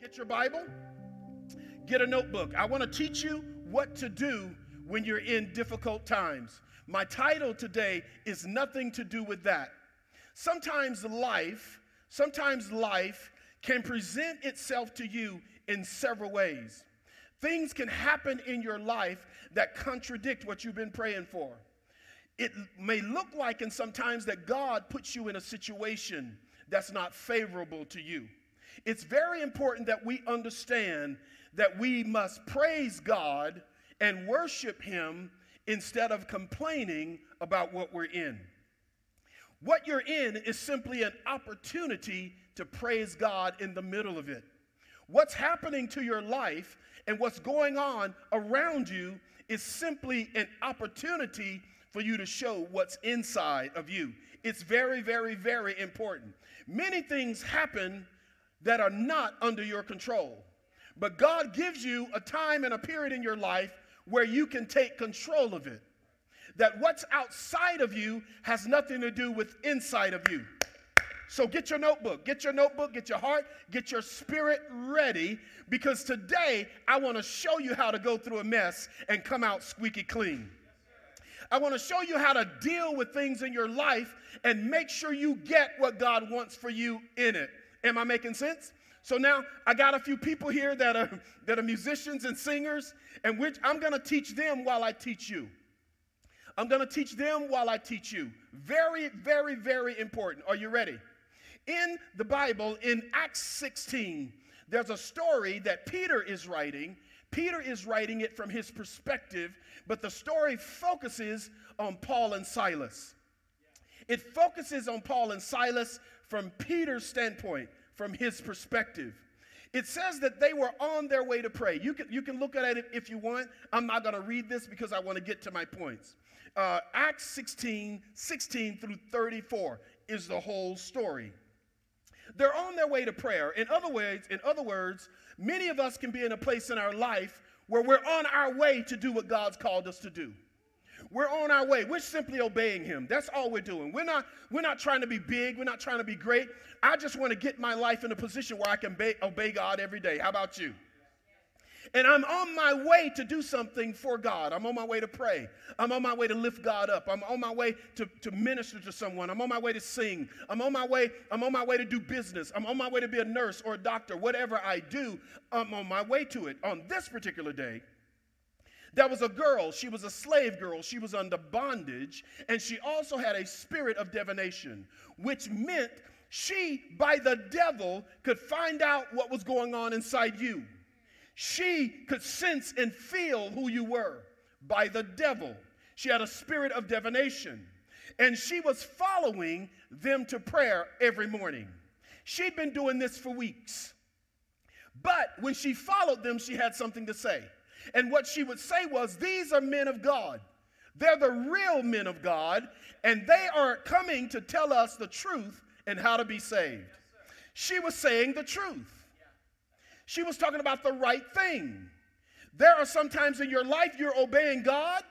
Get your Bible, get a notebook. I want to teach you what to do when you're in difficult times. My title today is nothing to do with that. Sometimes life can present itself to you in several ways. Things can happen in your life that contradict what you've been praying for. It may look like, and sometimes that God puts you in a situation that's not favorable to you. It's very important that we understand that we must praise God and worship Him instead of complaining about what we're in. What you're in is simply an opportunity to praise God in the middle of it. What's happening to your life and what's going on around you is simply an opportunity for you to show what's inside of you. It's very, very, very important. Many things happen that are not under your control. But God gives you a time and a period in your life where you can take control of it. That what's outside of you has nothing to do with inside of you. So get your notebook, get your heart, get your spirit ready, because today I want to show you how to go through a mess and come out squeaky clean. I want to show you how to deal with things in your life and make sure you get what God wants for you in it. Am I making sense? So now I got a few people here that are musicians and singers, and I'm going to teach them while I teach you. Very, very, very important. Are you ready? In the Bible, in Acts 16, there's a story that Peter is writing. Peter is writing it from his perspective, but the story focuses on Paul and Silas. It focuses on Paul and Silas from Peter's standpoint, from his perspective. It says that they were on their way to pray. You can look at it if you want. I'm not going to read this because I want to get to my points. Acts 16 through 34 is the whole story. They're on their way to prayer. In other words, many of us can be in a place in our life where we're on our way to do what God's called us to do. We're on our way. We're simply obeying Him. That's all we're doing. We're not trying to be big. We're not trying to be great. I just want to get my life in a position where I can obey God every day. How about you? And I'm on my way to do something for God. I'm on my way to pray. I'm on my way to lift God up. I'm on my way to minister to someone. I'm on my way to sing. I'm on my way to do business. I'm on my way to be a nurse or a doctor. Whatever I do, I'm on my way to it. On this particular day, there was a girl. She was a slave girl. She was under bondage, and she also had a spirit of divination, which meant she, by the devil, could find out what was going on inside you. She could sense and feel who you were by the devil. She had a spirit of divination, and she was following them to prayer every morning. She'd been doing this for weeks, but when she followed them, she had something to say. And what she would say was, these are men of God. They're the real men of God, and they are coming to tell us the truth and how to be saved. She was saying the truth. She was talking about the right thing. There are sometimes in your life you're obeying God,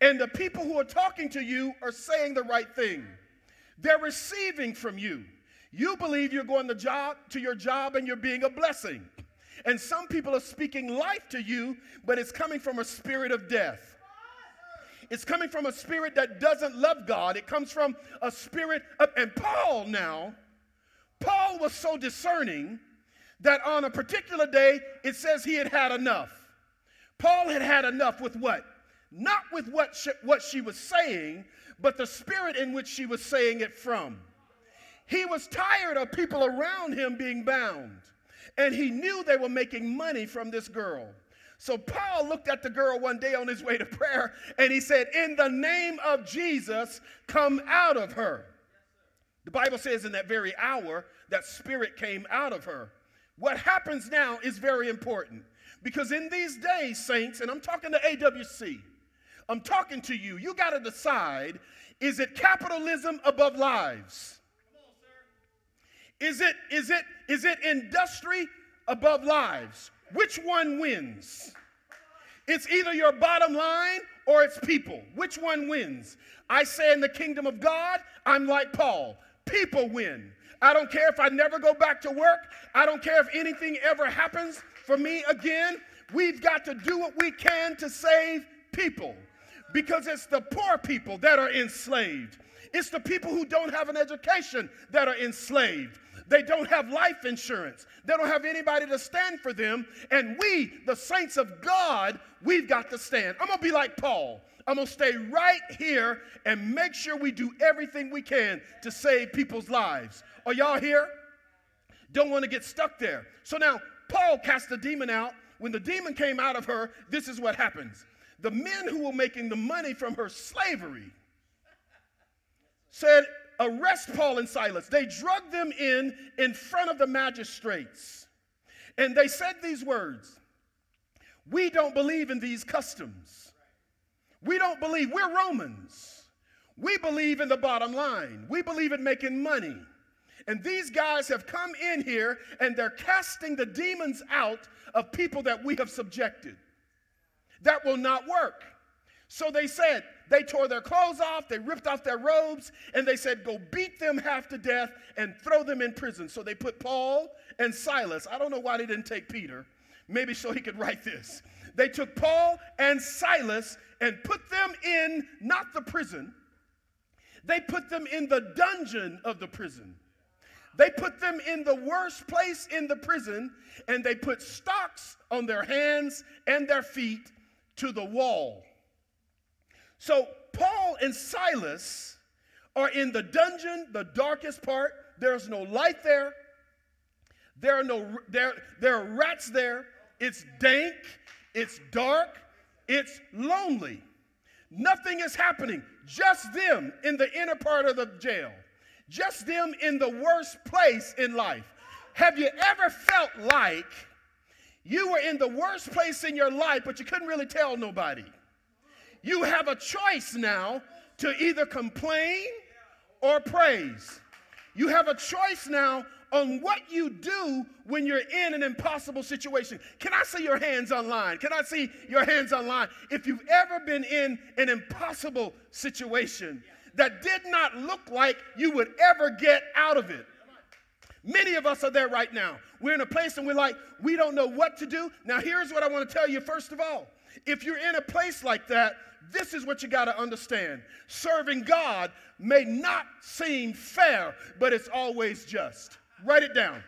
and the people who are talking to you are saying the right thing. They're receiving from you. You believe you're going to your job and you're being a blessing. And some people are speaking life to you, but it's coming from a spirit of death. It's coming from a spirit that doesn't love God. It comes from a spirit of, and Paul was so discerning that on a particular day, it says he had had enough. Paul had had enough with what? Not with what she was saying, but the spirit in which she was saying it from. He was tired of people around him being bound. And he knew they were making money from this girl. So Paul looked at the girl one day on his way to prayer, and he said, in the name of Jesus, come out of her. The Bible says in that very hour, that spirit came out of her. What happens now is very important, because in these days, saints, and I'm talking to AWC, I'm talking to you, you got to decide, is it capitalism above lives? Is it industry above lives? Which one wins? It's either your bottom line or it's people. Which one wins? I say in the kingdom of God, I'm like Paul. People win. I don't care if I never go back to work. I don't care if anything ever happens for me again. We've got to do what we can to save people, because it's the poor people that are enslaved. It's the people who don't have an education that are enslaved. They don't have life insurance. They don't have anybody to stand for them. And we, the saints of God, we've got to stand. I'm going to be like Paul. I'm going to stay right here and make sure we do everything we can to save people's lives. Are y'all here? Don't want to get stuck there. So now Paul cast the demon out. When the demon came out of her, this is what happens. The men who were making the money from her slavery said, "Arrest Paul and Silas." They drugged them in front of the magistrates. And they said these words, "We don't believe in these customs. We don't believe. We're Romans. We believe in the bottom line. We believe in making money. And these guys have come in here and they're casting the demons out of people that we have subjected. That will not work." So they said, they tore their clothes off, they ripped off their robes, and they said, "Go beat them half to death and throw them in prison." So they put Paul and Silas. I don't know why they didn't take Peter. Maybe so he could write this. They took Paul and Silas and put them in, not the prison. They put them in the dungeon of the prison. They put them in the worst place in the prison, and they put stocks on their hands and their feet to the wall. So Paul and Silas are in the dungeon, the darkest part. There's no light there. There are rats there. It's dank. It's dark. It's lonely. Nothing is happening. Just them in the inner part of the jail. Just them in the worst place in life. Have you ever felt like you were in the worst place in your life, but you couldn't really tell nobody? You have a choice now to either complain or praise. You have a choice now on what you do when you're in an impossible situation. Can I see your hands online? Can I see your hands online? If you've ever been in an impossible situation that did not look like you would ever get out of it. Many of us are there right now. We're in a place and we're like, we don't know what to do. Now, here's what I want to tell you first of all. If you're in a place like that, this is what you got to understand. Serving God may not seem fair, but it's always just. Write it down.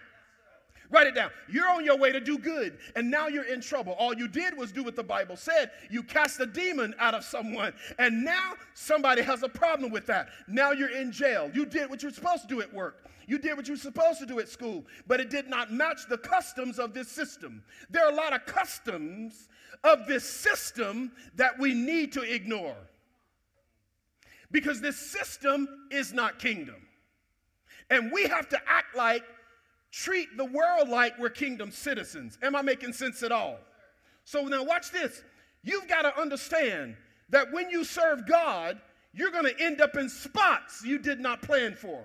Write it down. You're on your way to do good, and now you're in trouble. All you did was do what the Bible said. You cast a demon out of someone, and now somebody has a problem with that. Now you're in jail. You did what you're supposed to do at work. You did what you were supposed to do at school, but it did not match the customs of this system. There are a lot of customs of this system that we need to ignore, because this system is not kingdom. And we have to act like, treat the world like we're kingdom citizens. Am I making sense at all? So now watch this. You've got to understand that when you serve God, you're going to end up in spots you did not plan for.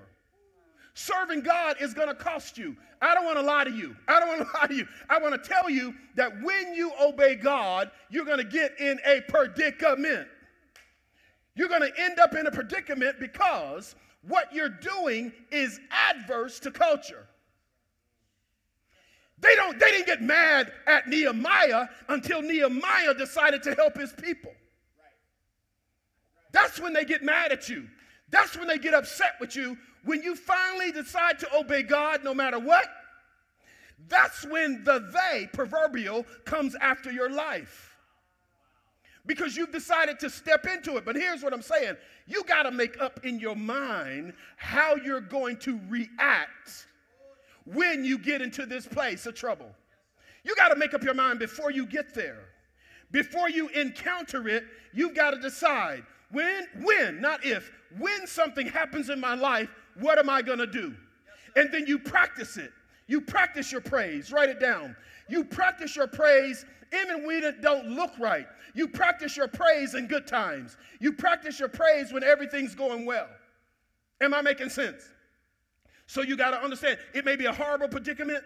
Serving God is going to cost you. I don't want to lie to you. I want to tell you that when you obey God, you're going to get in a predicament. You're going to end up in a predicament because what you're doing is adverse to culture. They didn't get mad at Nehemiah until Nehemiah decided to help his people. That's when they get mad at you. That's when they get upset with you. When you finally decide to obey God no matter what, that's when the they, proverbial, comes after your life. Because you've decided to step into it. But here's what I'm saying. You got to make up in your mind how you're going to react when you get into this place of trouble. You got to make up your mind before you get there. Before you encounter it, you've got to decide when, not if, when something happens in my life, what am I going to do? And then you practice it. You practice your praise. Write it down. You practice your praise even when it don't look right. You practice your praise in good times. You practice your praise when everything's going well. Am I making sense? So you got to understand, it may be a horrible predicament.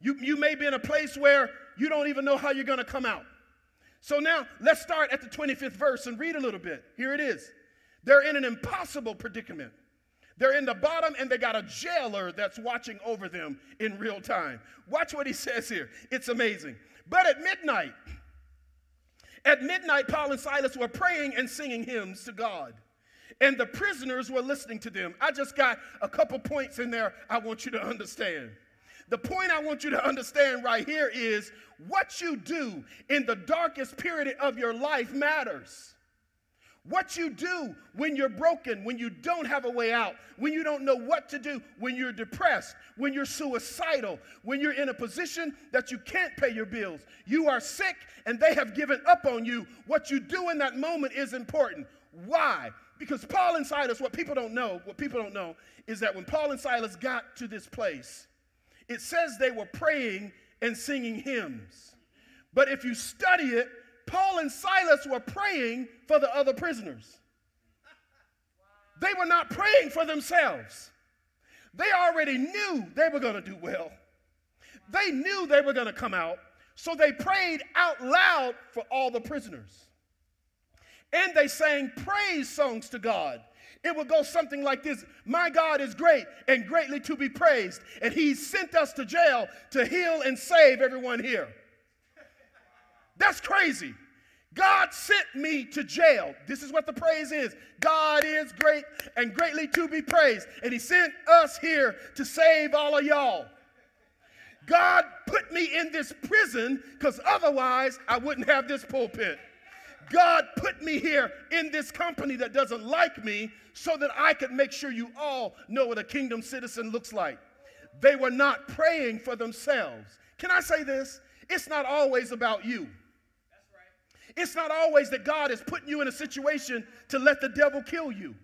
You may be in a place where you don't even know how you're going to come out. So now let's start at the 25th verse and read a little bit. Here it is. They're in an impossible predicament. They're in the bottom, and they got a jailer that's watching over them in real time. Watch what he says here. It's amazing. But at midnight, Paul and Silas were praying and singing hymns to God, and the prisoners were listening to them. I just got a couple points in there I want you to understand. The point I want you to understand right here is what you do in the darkest period of your life matters. What you do when you're broken, when you don't have a way out, when you don't know what to do, when you're depressed, when you're suicidal, when you're in a position that you can't pay your bills, you are sick and they have given up on you, what you do in that moment is important. Why? Because Paul and Silas, what people don't know is that when Paul and Silas got to this place, it says they were praying and singing hymns. But if you study it, Paul and Silas were praying for the other prisoners. They were not praying for themselves. They already knew they were going to do well. They knew they were going to come out. So they prayed out loud for all the prisoners. And they sang praise songs to God. It would go something like this: my God is great and greatly to be praised, and he sent us to jail to heal and save everyone here. That's crazy. God sent me to jail. This is what the praise is. God is great and greatly to be praised, and he sent us here to save all of y'all. God put me in this prison because otherwise I wouldn't have this pulpit. God put me here in this company that doesn't like me so that I could make sure you all know what a kingdom citizen looks like. They were not praying for themselves. Can I say this? It's not always about you. That's right. It's not always that God is putting you in a situation to let the devil kill you.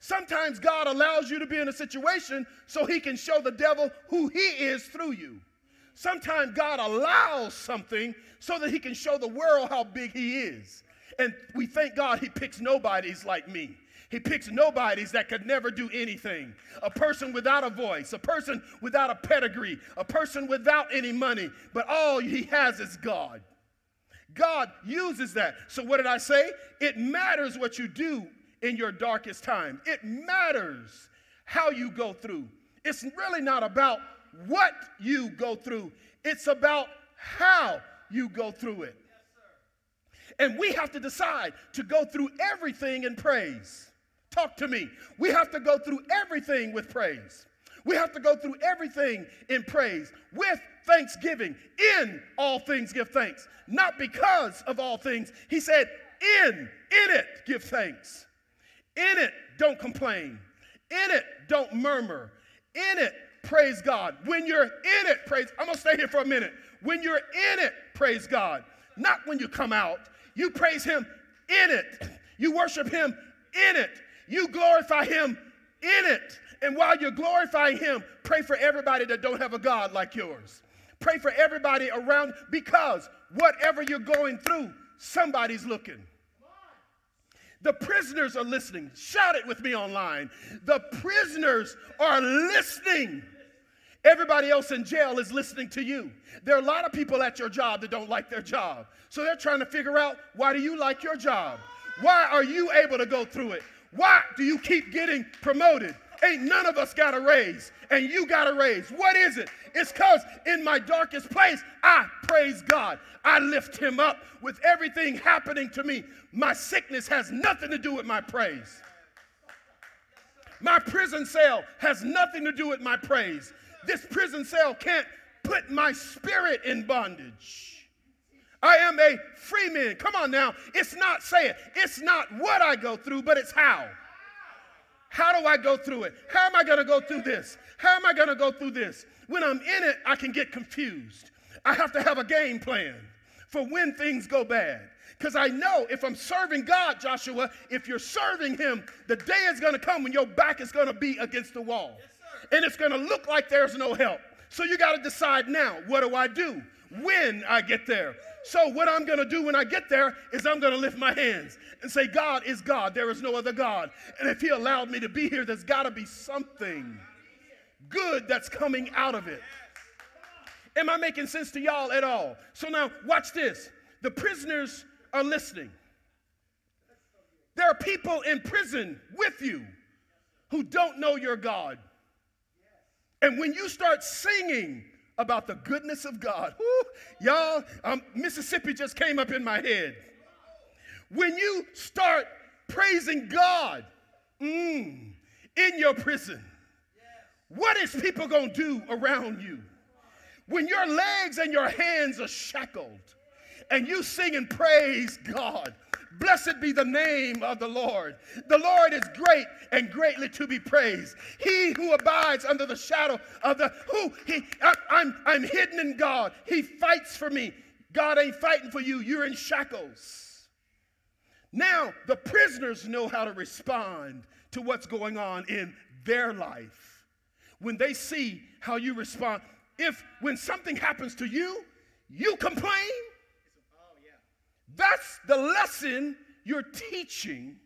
Sometimes God allows you to be in a situation so he can show the devil who he is through you. Sometimes God allows something so that he can show the world how big he is. And we thank God he picks nobodies like me. He picks nobodies that could never do anything. A person without a voice, a person without a pedigree, a person without any money, but all he has is God. God uses that. So what did I say? It matters what you do in your darkest time. It matters how you go through. It's really not about what you go through. It's about how you go through it. And we have to decide to go through everything in praise. Talk to me. We have to go through everything with praise. We have to go through everything in praise with thanksgiving. In all things give thanks. Not because of all things. He said, in it give thanks. In it don't complain. In it don't murmur. In it praise God. When you're in it, praise. I'm going to stay here for a minute. When you're in it, praise God. Not when you come out. You praise him in it. You worship him in it. You glorify him in it. And while you're glorifying him, pray for everybody that don't have a God like yours. Pray for everybody around, because whatever you're going through, somebody's looking. The prisoners are listening. Shout it with me online. The prisoners are listening. Everybody else in jail is listening to you. There are a lot of people at your job that don't like their job. So they're trying to figure out, why do you like your job? Why are you able to go through it? Why do you keep getting promoted? Ain't none of us got a raise, and you got a raise. What is it? It's because in my darkest place, I praise God. I lift him up with everything happening to me. My sickness has nothing to do with my praise. My prison cell has nothing to do with my praise. This prison cell can't put my spirit in bondage. I am a free man. Come on now. It's not saying. It's not what I go through, but it's how. How do I go through it? How am I going to go through this? How am I going to go through this? When I'm in it, I can get confused. I have to have a game plan for when things go bad. Because I know if I'm serving God, Joshua, if you're serving him, the day is going to come when your back is going to be against the wall. And it's going to look like there's no help. So you got to decide now, what do I do when I get there? So what I'm going to do when I get there is I'm going to lift my hands and say, God is God. There is no other God. And if he allowed me to be here, there's got to be something good that's coming out of it. Am I making sense to y'all at all? So now watch this. The prisoners are listening. There are people in prison with you who don't know your God. And when you start singing about the goodness of God, whoo, y'all, Mississippi just came up in my head. When you start praising God in your prison, what is people going to do around you? When your legs and your hands are shackled and you sing and praise God, blessed be the name of the Lord. The Lord is great and greatly to be praised. He who abides under the shadow of the I'm hidden in God. He fights for me. God ain't fighting for you. You're in shackles. Now the prisoners know how to respond to what's going on in their life. When they see how you respond, when something happens to you, you complain. That's the lesson you're teaching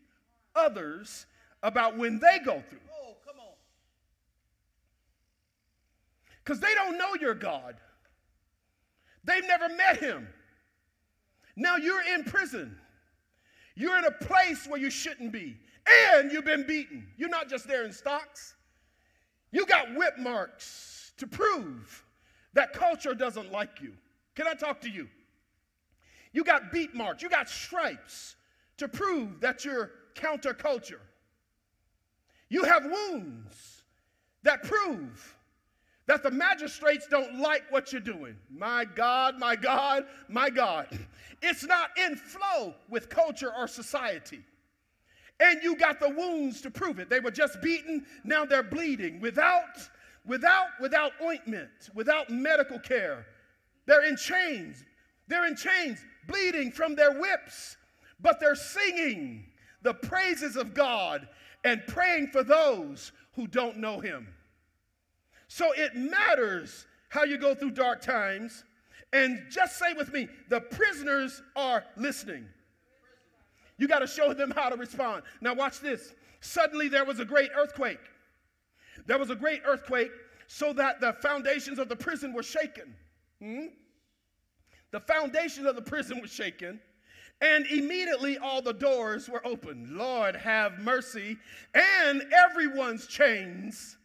others about when they go through. Oh, come on. Because they don't know your God. They've never met him. Now you're in prison. You're in a place where you shouldn't be. And you've been beaten. You're not just there in stocks. You got whip marks to prove that culture doesn't like you. Can I talk to you? You got beat marks, you got stripes to prove that you're counterculture. You have wounds that prove that the magistrates don't like what you're doing. My God, my God, my God. It's not in flow with culture or society. And you got the wounds to prove it. They were just beaten, now they're bleeding. Without ointment, without medical care. They're in chains. They're in chains, bleeding from their whips, but they're singing the praises of God and praying for those who don't know him. So it matters how you go through dark times. And just say with me, the prisoners are listening. You got to show them how to respond. Now watch this. Suddenly there was a great earthquake. There was a great earthquake so that the foundations of the prison were shaken. The foundation of the prison was shaken, and immediately all the doors were opened. Lord, have mercy. And everyone's chains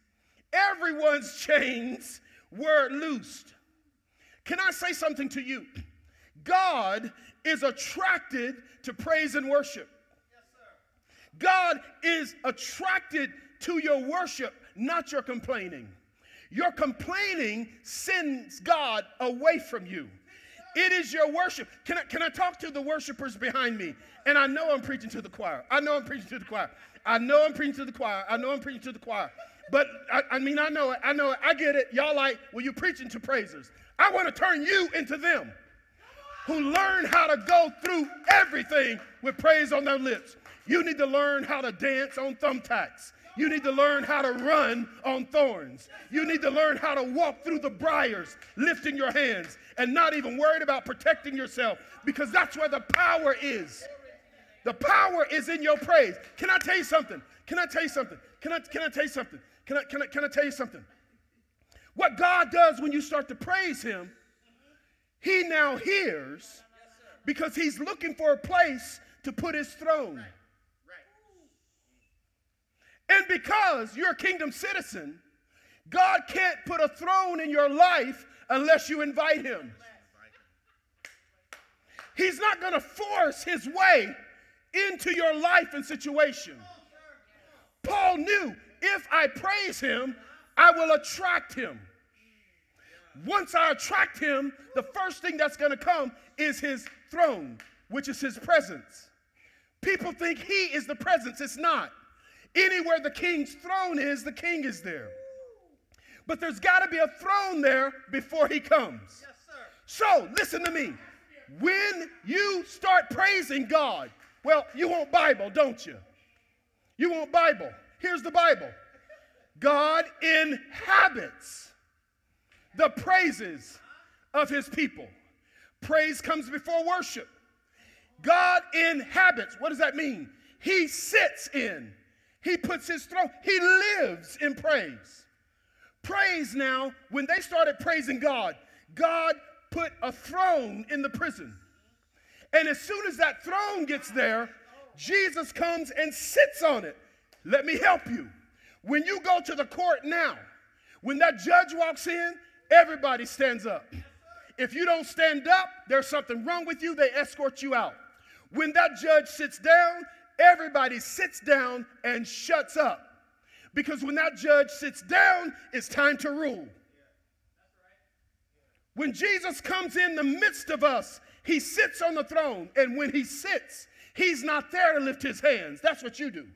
were loosed. Can I say something to you? God is attracted to praise and worship. Yes, sir. God is attracted to your worship, not your complaining. Your complaining sends God away from you. It is your worship. Can I talk to the worshipers behind me? And I know I'm preaching to the choir. But I mean, I know it. I get it. Y'all like, well, you're preaching to praisers. I want to turn you into them who learn how to go through everything with praise on their lips. You need to learn how to dance on thumbtacks. You need to learn how to run on thorns. You need to learn how to walk through the briars, lifting your hands and not even worried about protecting yourself, because that's where the power is. The power is in your praise. Can I tell you something? Can I tell you something? What God does when you start to praise him, he now hears, because he's looking for a place to put his throne. And because you're a kingdom citizen, God can't put a throne in your life unless you invite him. He's not going to force his way into your life and situation. Paul knew, if I praise him, I will attract him. Once I attract him, the first thing that's going to come is his throne, which is his presence. People think he is the presence. It's not. Anywhere the king's throne is, the king is there. But there's got to be a throne there before he comes. Yes, sir. So listen to me. When you start praising God, well, you want Bible, don't you? You want Bible. Here's the Bible. God inhabits the praises of his people. Praise comes before worship. God inhabits. What does that mean? He sits in. He puts his throne. He lives in praise. Praise now, when they started praising God, God put a throne in the prison. And as soon as that throne gets there, Jesus comes and sits on it. Let me help you. When you go to the court now, when that judge walks in, everybody stands up. If you don't stand up, there's something wrong with you. They escort you out. When that judge sits down, everybody sits down and shuts up. Because when that judge sits down, it's time to rule. When Jesus comes in the midst of us, he sits on the throne. And when he sits, he's not there to lift his hands. That's what you do.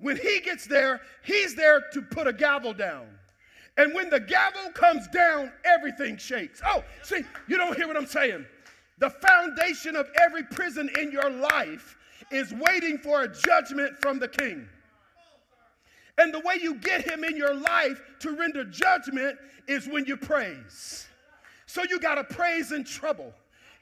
When he gets there, he's there to put a gavel down. And when the gavel comes down, everything shakes. Oh, see, you don't hear what I'm saying. The foundation of every prison in your life is waiting for a judgment from the king. And the way you get him in your life to render judgment is when you praise. So you got to praise in trouble.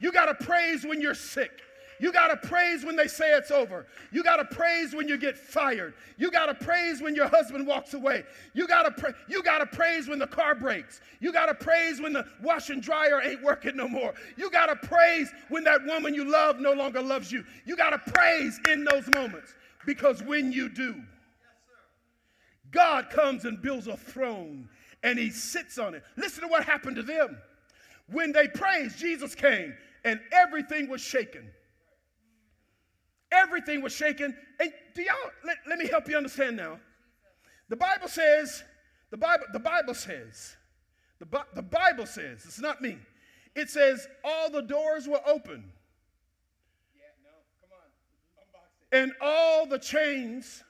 You got to praise when you're sick. You got to praise when they say it's over. You got to praise when you get fired. You got to praise when your husband walks away. You got to praise when the car breaks. You got to praise when the wash and dryer ain't working no more. You got to praise when that woman you love no longer loves you. You got to praise in those moments, because when you do, God comes and builds a throne, and he sits on it. Listen to what happened to them. When they praised, Jesus came, and everything was shaken. Everything was shaken. And do y'all, let me help you understand now. The Bible says, it's not me. It says all the doors were open. Yeah, no, come on. Unbox it. And all the chains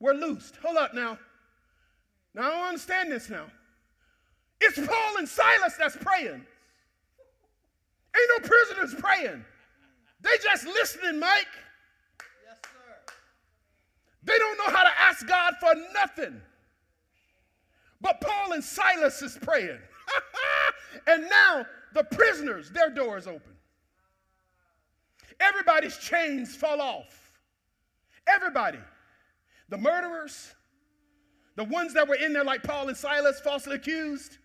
were loosed. Hold up now. Now I don't understand this now. It's Paul and Silas that's praying. Ain't no prisoners praying. They just listening, Mike. Yes, sir. They don't know how to ask God for nothing. But Paul and Silas is praying. And now the prisoners, their door is open. Everybody's chains fall off. Everybody. The murderers, the ones that were in there like Paul and Silas, falsely accused,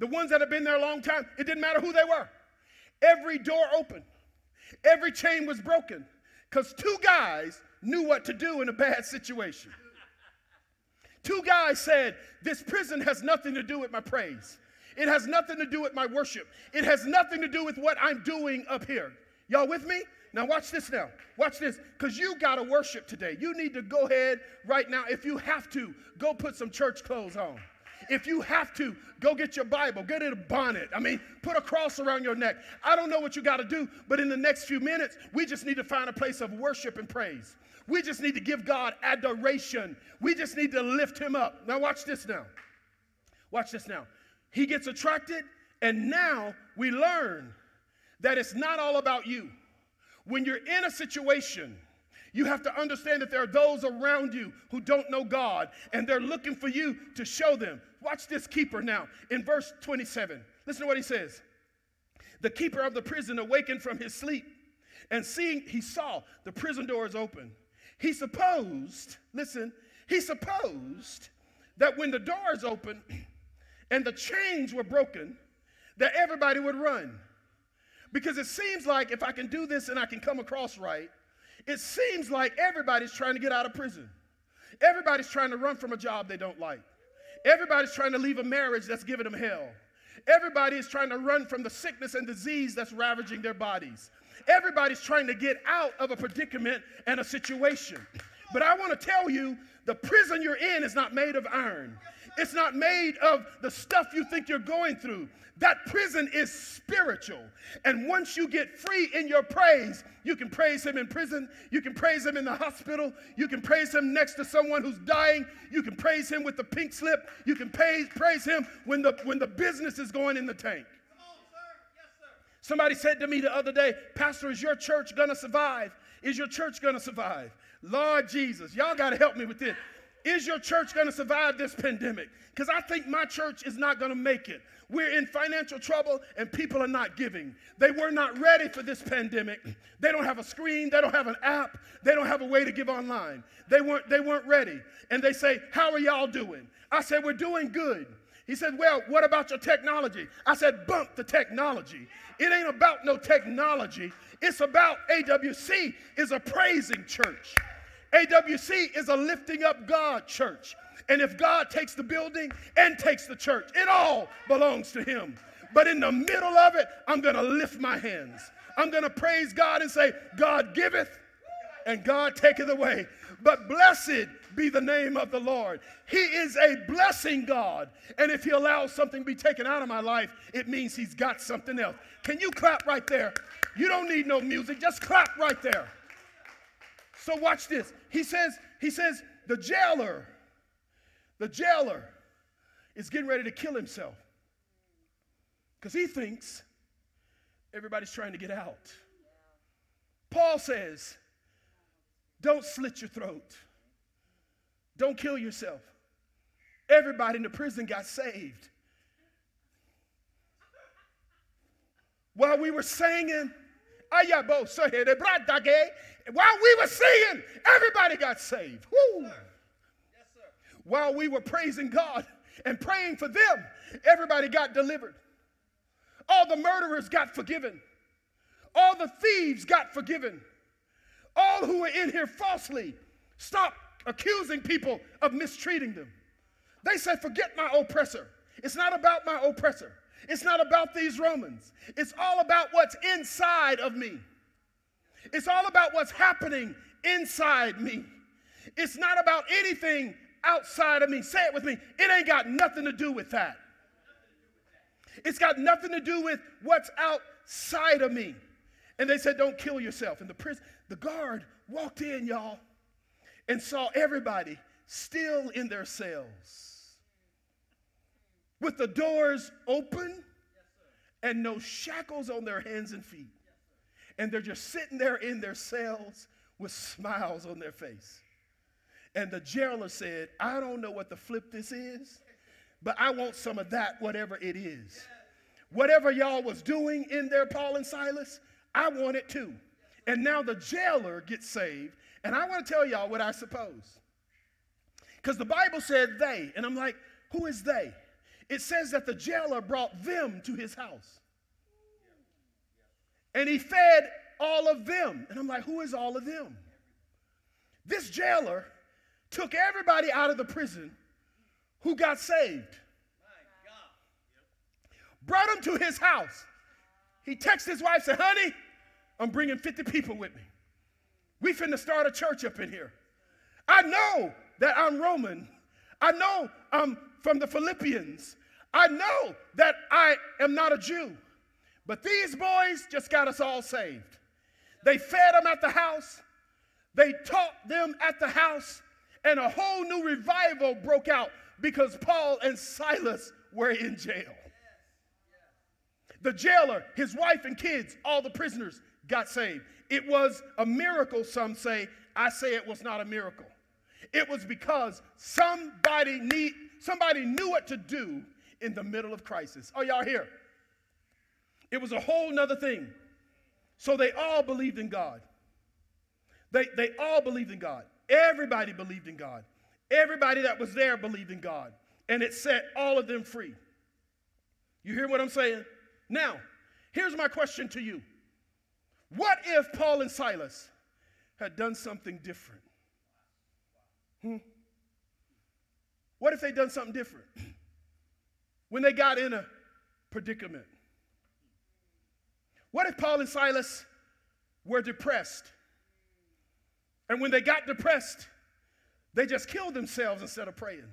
the ones that have been there a long time, it didn't matter who they were. Every door opened. Every chain was broken, because two guys knew what to do in a bad situation. Two guys said, this prison has nothing to do with my praise. It has nothing to do with my worship. It has nothing to do with what I'm doing up here. Y'all with me? Now watch this now. Watch this, because you got to worship today. You need to go ahead right now. If you have to, go put some church clothes on. If you have to, go get your Bible, get it a bonnet. I mean, put a cross around your neck. I don't know what you got to do, but in the next few minutes, we just need to find a place of worship and praise. We just need to give God adoration. We just need to lift him up. Now watch this now. Watch this now. He gets attracted, and now we learn that it's not all about you. When you're in a situation, you have to understand that there are those around you who don't know God, and they're looking for you to show them. Watch this keeper now in verse 27. Listen to what he says. The keeper of the prison awakened from his sleep, and seeing, he saw the prison doors open. He supposed, listen, he supposed that when the doors opened and the chains were broken, that everybody would run. Because it seems like if I can do this and I can come across right, it seems like everybody's trying to get out of prison. Everybody's trying to run from a job they don't like. Everybody's trying to leave a marriage that's giving them hell. Everybody is trying to run from the sickness and disease that's ravaging their bodies. Everybody's trying to get out of a predicament and a situation. But I want to tell you, the prison you're in is not made of iron. It's not made of the stuff you think you're going through. That prison is spiritual. And once you get free in your praise, you can praise him in prison. You can praise him in the hospital. You can praise him next to someone who's dying. You can praise him with the pink slip. You can praise him when the business is going in the tank. Come on, sir. Yes, sir. Somebody said to me the other day, Pastor, is your church going to survive? Is your church going to survive? Lord Jesus, y'all got to help me with this. Is your church going to survive this pandemic? Because I think my church is not going to make it. We're in financial trouble, and people are not giving. They were not ready for this pandemic. They don't have a screen. They don't have an app. They don't have a way to give online. They weren't ready. And they say, how are y'all doing? I said, we're doing good. He said, well, what about your technology? I said, bump the technology. It ain't about no technology. It's about AWC is a praising church. AWC is a lifting up God church. And if God takes the building and takes the church, it all belongs to him. But in the middle of it, I'm going to lift my hands. I'm going to praise God and say, God giveth and God taketh away. But blessed be the name of the Lord. He is a blessing God. And if he allows something to be taken out of my life, it means he's got something else. Can you clap right there? You don't need no music. Just clap right there. So watch this. He says, the jailer is getting ready to kill himself because he thinks everybody's trying to get out. Paul says, don't slit your throat. Don't kill yourself. Everybody in the prison got saved. While we were singing, everybody got saved. Woo. While we were praising God and praying for them, everybody got delivered. All the murderers got forgiven. All the thieves got forgiven. All who were in here falsely stopped accusing people of mistreating them. They said, forget my oppressor. It's not about my oppressor. It's not about these Romans. It's all about what's inside of me. It's all about what's happening inside me. It's not about anything outside of me. Say it with me. It ain't got nothing to do with that. It's got nothing to do with what's outside of me. And they said, don't kill yourself. And the guard walked in, y'all, and saw everybody still in their cells with the doors open and no shackles on their hands and feet. And they're just sitting there in their cells with smiles on their face. And the jailer said, I don't know what the flip this is, but I want some of that, whatever it is. Whatever y'all was doing in there, Paul and Silas, I want it too. And now the jailer gets saved. And I want to tell y'all what I suppose. Because the Bible said they, and I'm like, who is they? It says that the jailer brought them to his house. And he fed all of them. And I'm like, who is all of them? This jailer took everybody out of the prison who got saved. Brought him to his house. He texted his wife, said, honey, I'm bringing 50 people with me. We finna start a church up in here. I know that I'm Roman. I know I'm from the Philippians. I know that I am not a Jew. But these boys just got us all saved. They fed them at the house. They taught them at the house. And a whole new revival broke out because Paul and Silas were in jail. The jailer, his wife and kids, all the prisoners got saved. It was a miracle, some say. I say it was not a miracle. It was because somebody knew what to do in the middle of crisis. Are y'all here? It was a whole nother thing. So they all believed in God. They all believed in God. Everybody believed in God. Everybody that was there believed in God. And it set all of them free. You hear what I'm saying? Now, here's my question to you. What if Paul and Silas had done something different? What if they'd done something different? When they got in a predicament? What if Paul and Silas were depressed? And when they got depressed, they just killed themselves instead of praying?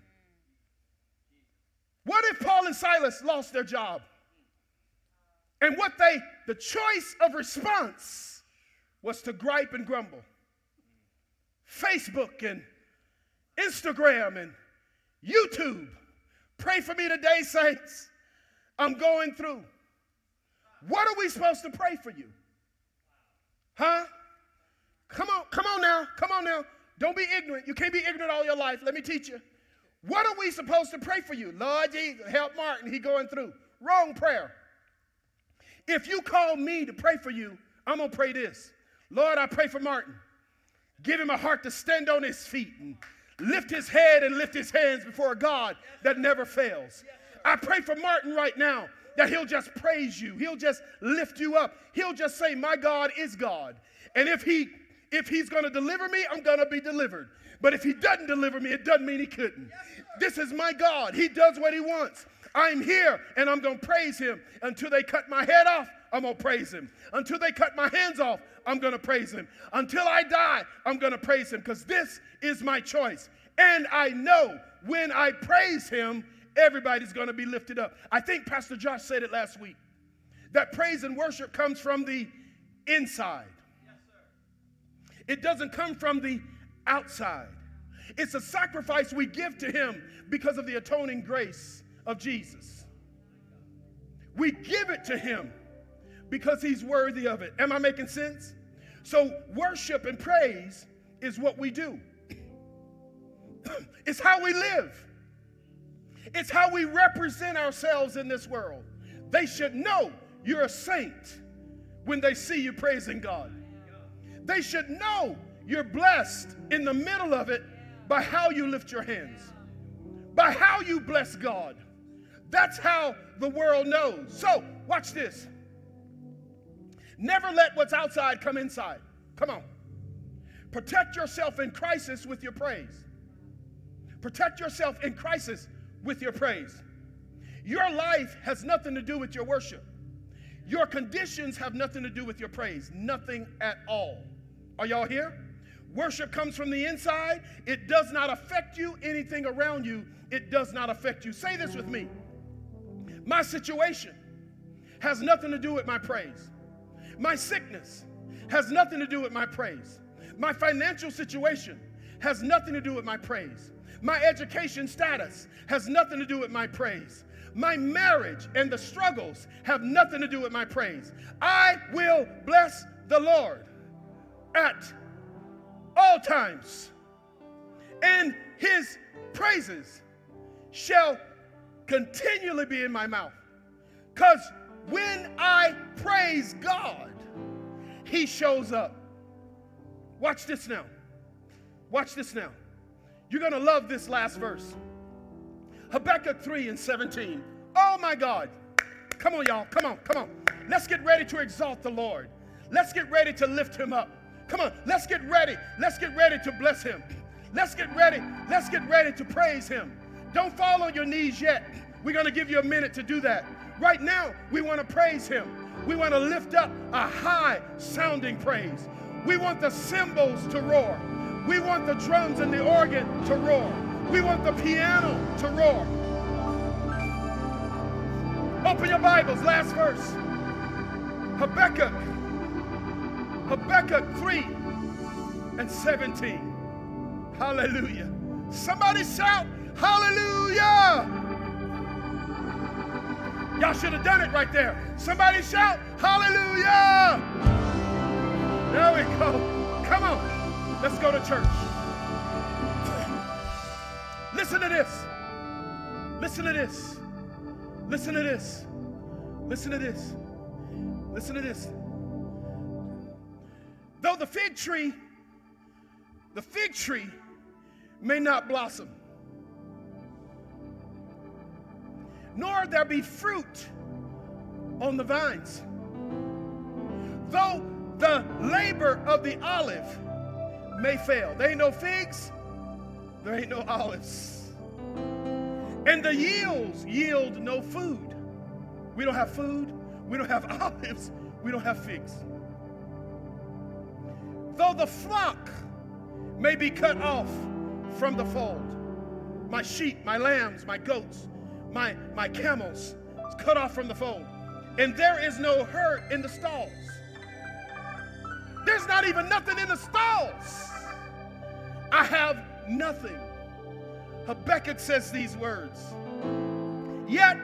What if Paul and Silas lost their job? And the choice of response was to gripe and grumble. Facebook and Instagram and YouTube. Pray for me today, saints. I'm going through. What are we supposed to pray for you? Huh? Come on now. Don't be ignorant. You can't be ignorant all your life. Let me teach you. What are we supposed to pray for you? Lord Jesus, help Martin. He going through. Wrong prayer. If you call me to pray for you, I'm going to pray this. Lord, I pray for Martin. Give him a heart to stand on his feet and lift his head and lift his hands before a God that never fails. I pray for Martin right now that he'll just praise you. He'll just lift you up. He'll just say, my God is God. And if he if he's going to deliver me, I'm going to be delivered. But if he doesn't deliver me, it doesn't mean he couldn't. Yes, this is my God. He does what he wants. I'm here, and I'm going to praise him. Until they cut my head off, I'm going to praise him. Until they cut my hands off, I'm going to praise him. Until I die, I'm going to praise him, because this is my choice. And I know when I praise him, everybody's going to be lifted up. I think Pastor Josh said it last week, that praise and worship comes from the inside. Yes, sir. It doesn't come from the outside. It's a sacrifice we give to him because of the atoning grace of Jesus. We give it to him because he's worthy of it. Am I making sense? So worship and praise is what we do. It's how we live. It's how we represent ourselves in this world. They should know you're a saint when they see you praising God. They should know you're blessed in the middle of it by how you lift your hands, by how you bless God. That's how the world knows. So watch this. Never let what's outside come inside. Come on. Protect yourself in crisis with your praise. Protect yourself in crisis with your praise. Your life has nothing to do with your worship. Your conditions have nothing to do with your praise. Nothing at all. Are y'all here? Worship comes from the inside. It does not affect you. Anything around you, it does not affect you. Say this with me. My situation has nothing to do with my praise. My sickness has nothing to do with my praise. My financial situation has nothing to do with my praise. My education status has nothing to do with my praise. My marriage and the struggles have nothing to do with my praise. I will bless the Lord at all times, and his praises shall continually be in my mouth. Because when I praise God, he shows up. Watch this now. Watch this now. You're going to love this last verse. Habakkuk 3:17. Oh, my God. Come on, y'all. Come on. Come on. Let's get ready to exalt the Lord. Let's get ready to lift him up. Come on. Let's get ready. Let's get ready to bless him. Let's get ready. Let's get ready to praise him. Don't fall on your knees yet. We're going to give you a minute to do that. Right now, we want to praise him. We want to lift up a high-sounding praise. We want the cymbals to roar. We want the drums and the organ to roar. We want the piano to roar. Open your Bibles, last verse. Habakkuk 3:17. Hallelujah. Somebody shout, hallelujah. Y'all should have done it right there. Somebody shout, hallelujah. There we go. Come on. Let's go to church. Listen to this. Listen to this. Listen to this. Listen to this. Listen to this. Though the fig tree may not blossom, nor there be fruit on the vines, though the labor of the olive may fail. There ain't no figs, there ain't no olives. And the yields yield no food. We don't have food, we don't have olives, we don't have figs. Though the flock may be cut off from the fold, my sheep, my lambs, my goats, my camels cut off from the fold, and there is no herd in the stalls. There's not even nothing in the stalls. I have nothing. Habakkuk says these words, yet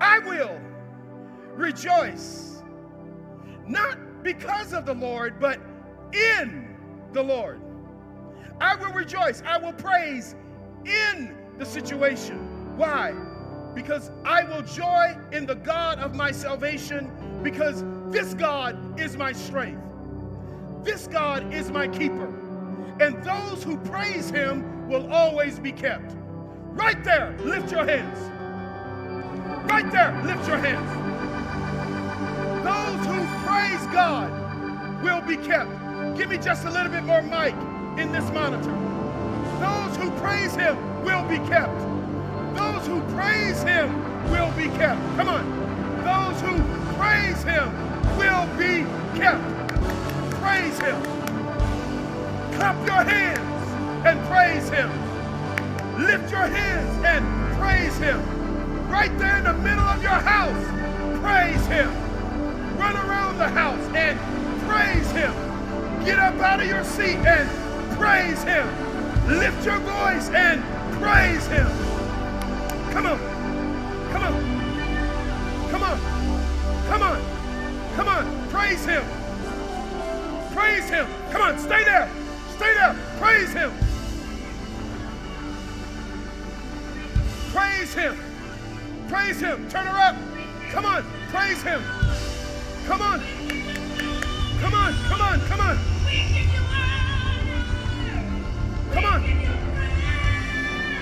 I will rejoice, not because of the Lord, but in the Lord. I will rejoice, I will praise in the situation. Why? Because I will joy in the God of my salvation, because this God is my strength. This God is my keeper. And those who praise him will always be kept. Right there, lift your hands. Right there, lift your hands. Those who praise God will be kept. Give me just a little bit more mic in this monitor. Those who praise him will be kept. Those who praise him will be kept. Come on. Those who praise him will be kept. Praise him. Clap your hands and praise him. Lift your hands and praise him. Right there in the middle of your house, praise him. Run around the house and praise him. Get up out of your seat and praise him. Lift your voice and praise him. Come on. Come on. Come on. Come on. Come on. Praise him. Praise him. Come on. Stay there. Stay there. Praise him. Praise him. Praise him. Turn her up. Come on. Praise him. Come on. Come on. Come on. Come on. Come on.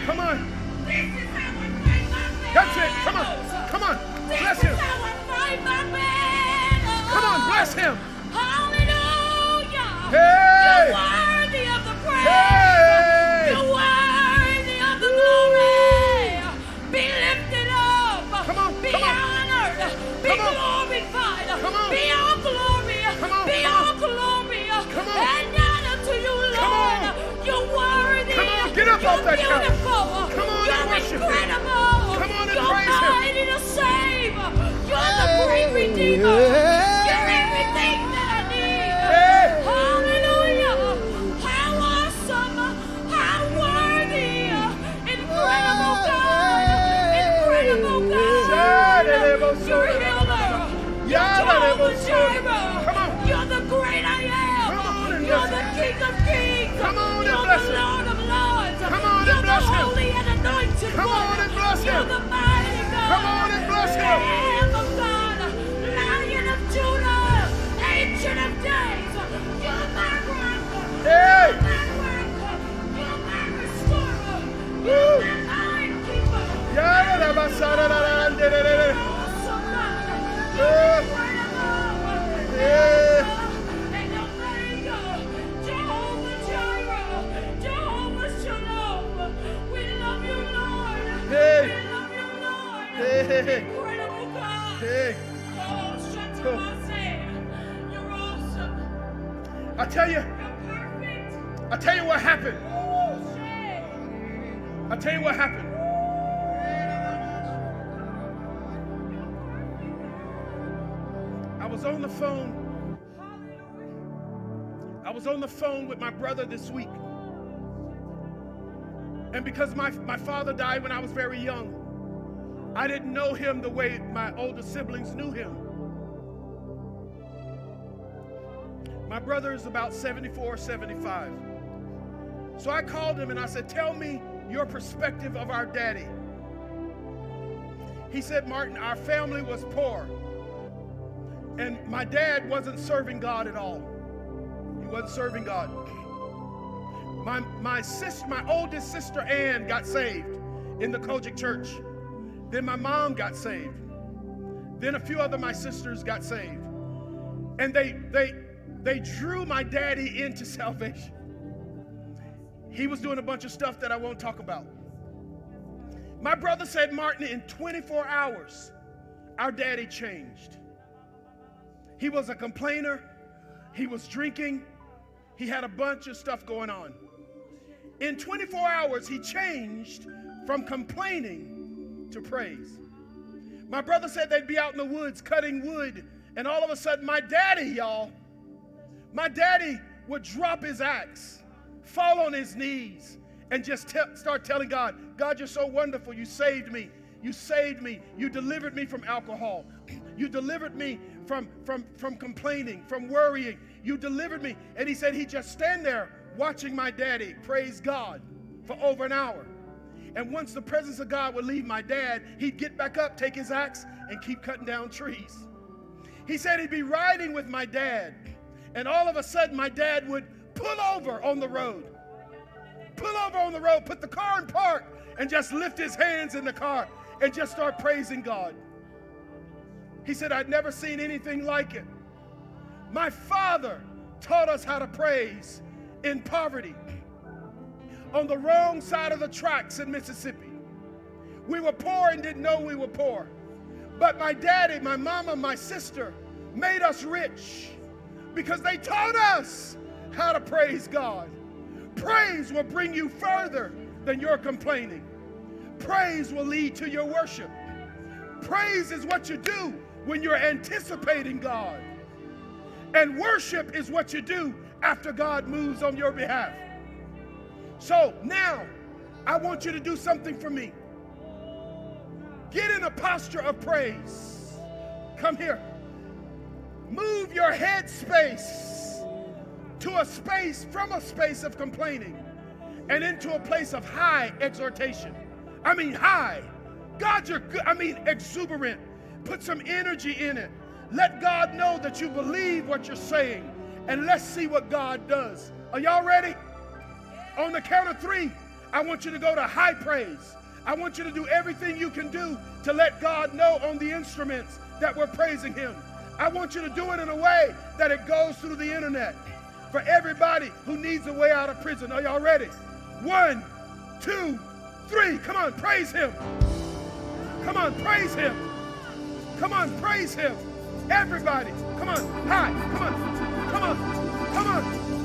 Come on. That's it. Come on. Come on. Bless him. Come on. Bless him. Hallelujah. Hey. You're worthy of the praise. Hey. You're worthy of the glory. Be lifted up. Come on. Be honored. Be glorified. Be all glory. Be all glory. And honor to you, Lord. You're worthy. Come on. Get up off that couch. Come on and worship him. Come on and praise him. You're mighty to save. You're the great redeemer. You're everything that I need. Hallelujah. How awesome. How worthy. Incredible God. Incredible God. You're a healer. You're Jehovah Jireh. You're the great I am. You're the King of kings. You're the Lord of lords. You're the holy and anointed one. You're the mighty God. Lamb of God. Lion of Judah. Ancient of days. You're my rock. You're my rock. You're my restorer. You're my mind keeper. You're my awesome God. You're incredible. And Omega. Jehovah Jireh. Jehovah Shalom. We love you, Lord. We love you, Lord. Incredible God. Oh, shut to myself. You're awesome. I tell you. I tell you what happened. I tell you what happened. I was on the phone. I was on the phone with my brother this week. And because my father died when I was very young, I didn't know him the way my older siblings knew him. My brother is about 74 or 75. So I called him and I said, tell me your perspective of our daddy. He said, Martin, our family was poor. And my dad wasn't serving God at all. He wasn't serving God. My oldest sister Ann got saved in the Kojic church. Then my mom got saved. Then a few other my sisters got saved. And they drew my daddy into salvation. He was doing a bunch of stuff that I won't talk about. My brother said, Martin, in 24 hours, our daddy changed. He was a complainer. He was drinking. He had a bunch of stuff going on. In 24 hours, he changed from complaining to praise. My brother said they'd be out in the woods cutting wood, and all of a sudden, my daddy would drop his axe, fall on his knees, and just start telling God, God, you're so wonderful. You saved me. You saved me. You delivered me from alcohol. You delivered me from complaining, from worrying. You delivered me. And he said he'd just stand there watching my daddy praise God for over an hour. And once the presence of God would leave my dad, he'd get back up, take his axe, and keep cutting down trees. He said he'd be riding with my dad. And all of a sudden, my dad would pull over on the road. Pull over on the road, put the car in park, and just lift his hands in the car and just start praising God. He said, I'd never seen anything like it. My father taught us how to praise in poverty. On the wrong side of the tracks in Mississippi. We were poor and didn't know we were poor. But my daddy, my mama, my sister made us rich because they taught us how to praise God. Praise will bring you further than your complaining. Praise will lead to your worship. Praise is what you do when you're anticipating God. And worship is what you do after God moves on your behalf. So now, I want you to do something for me. Get in a posture of praise. Come here. Move your head space to a space, from a space of complaining and into a place of high exhortation. I mean high. God, you're good. I mean exuberant. Put some energy in it. Let God know that you believe what you're saying. And let's see what God does. Are y'all ready? On the count of three, I want you to go to high praise. I want you to do everything you can do to let God know on the instruments that we're praising Him. I want you to do it in a way that it goes through the internet for everybody who needs a way out of prison. Are y'all ready? 1, 2, 3. Come on, praise Him. Come on, praise Him. Come on, praise Him. Everybody, come on, high, come on, come on, come on.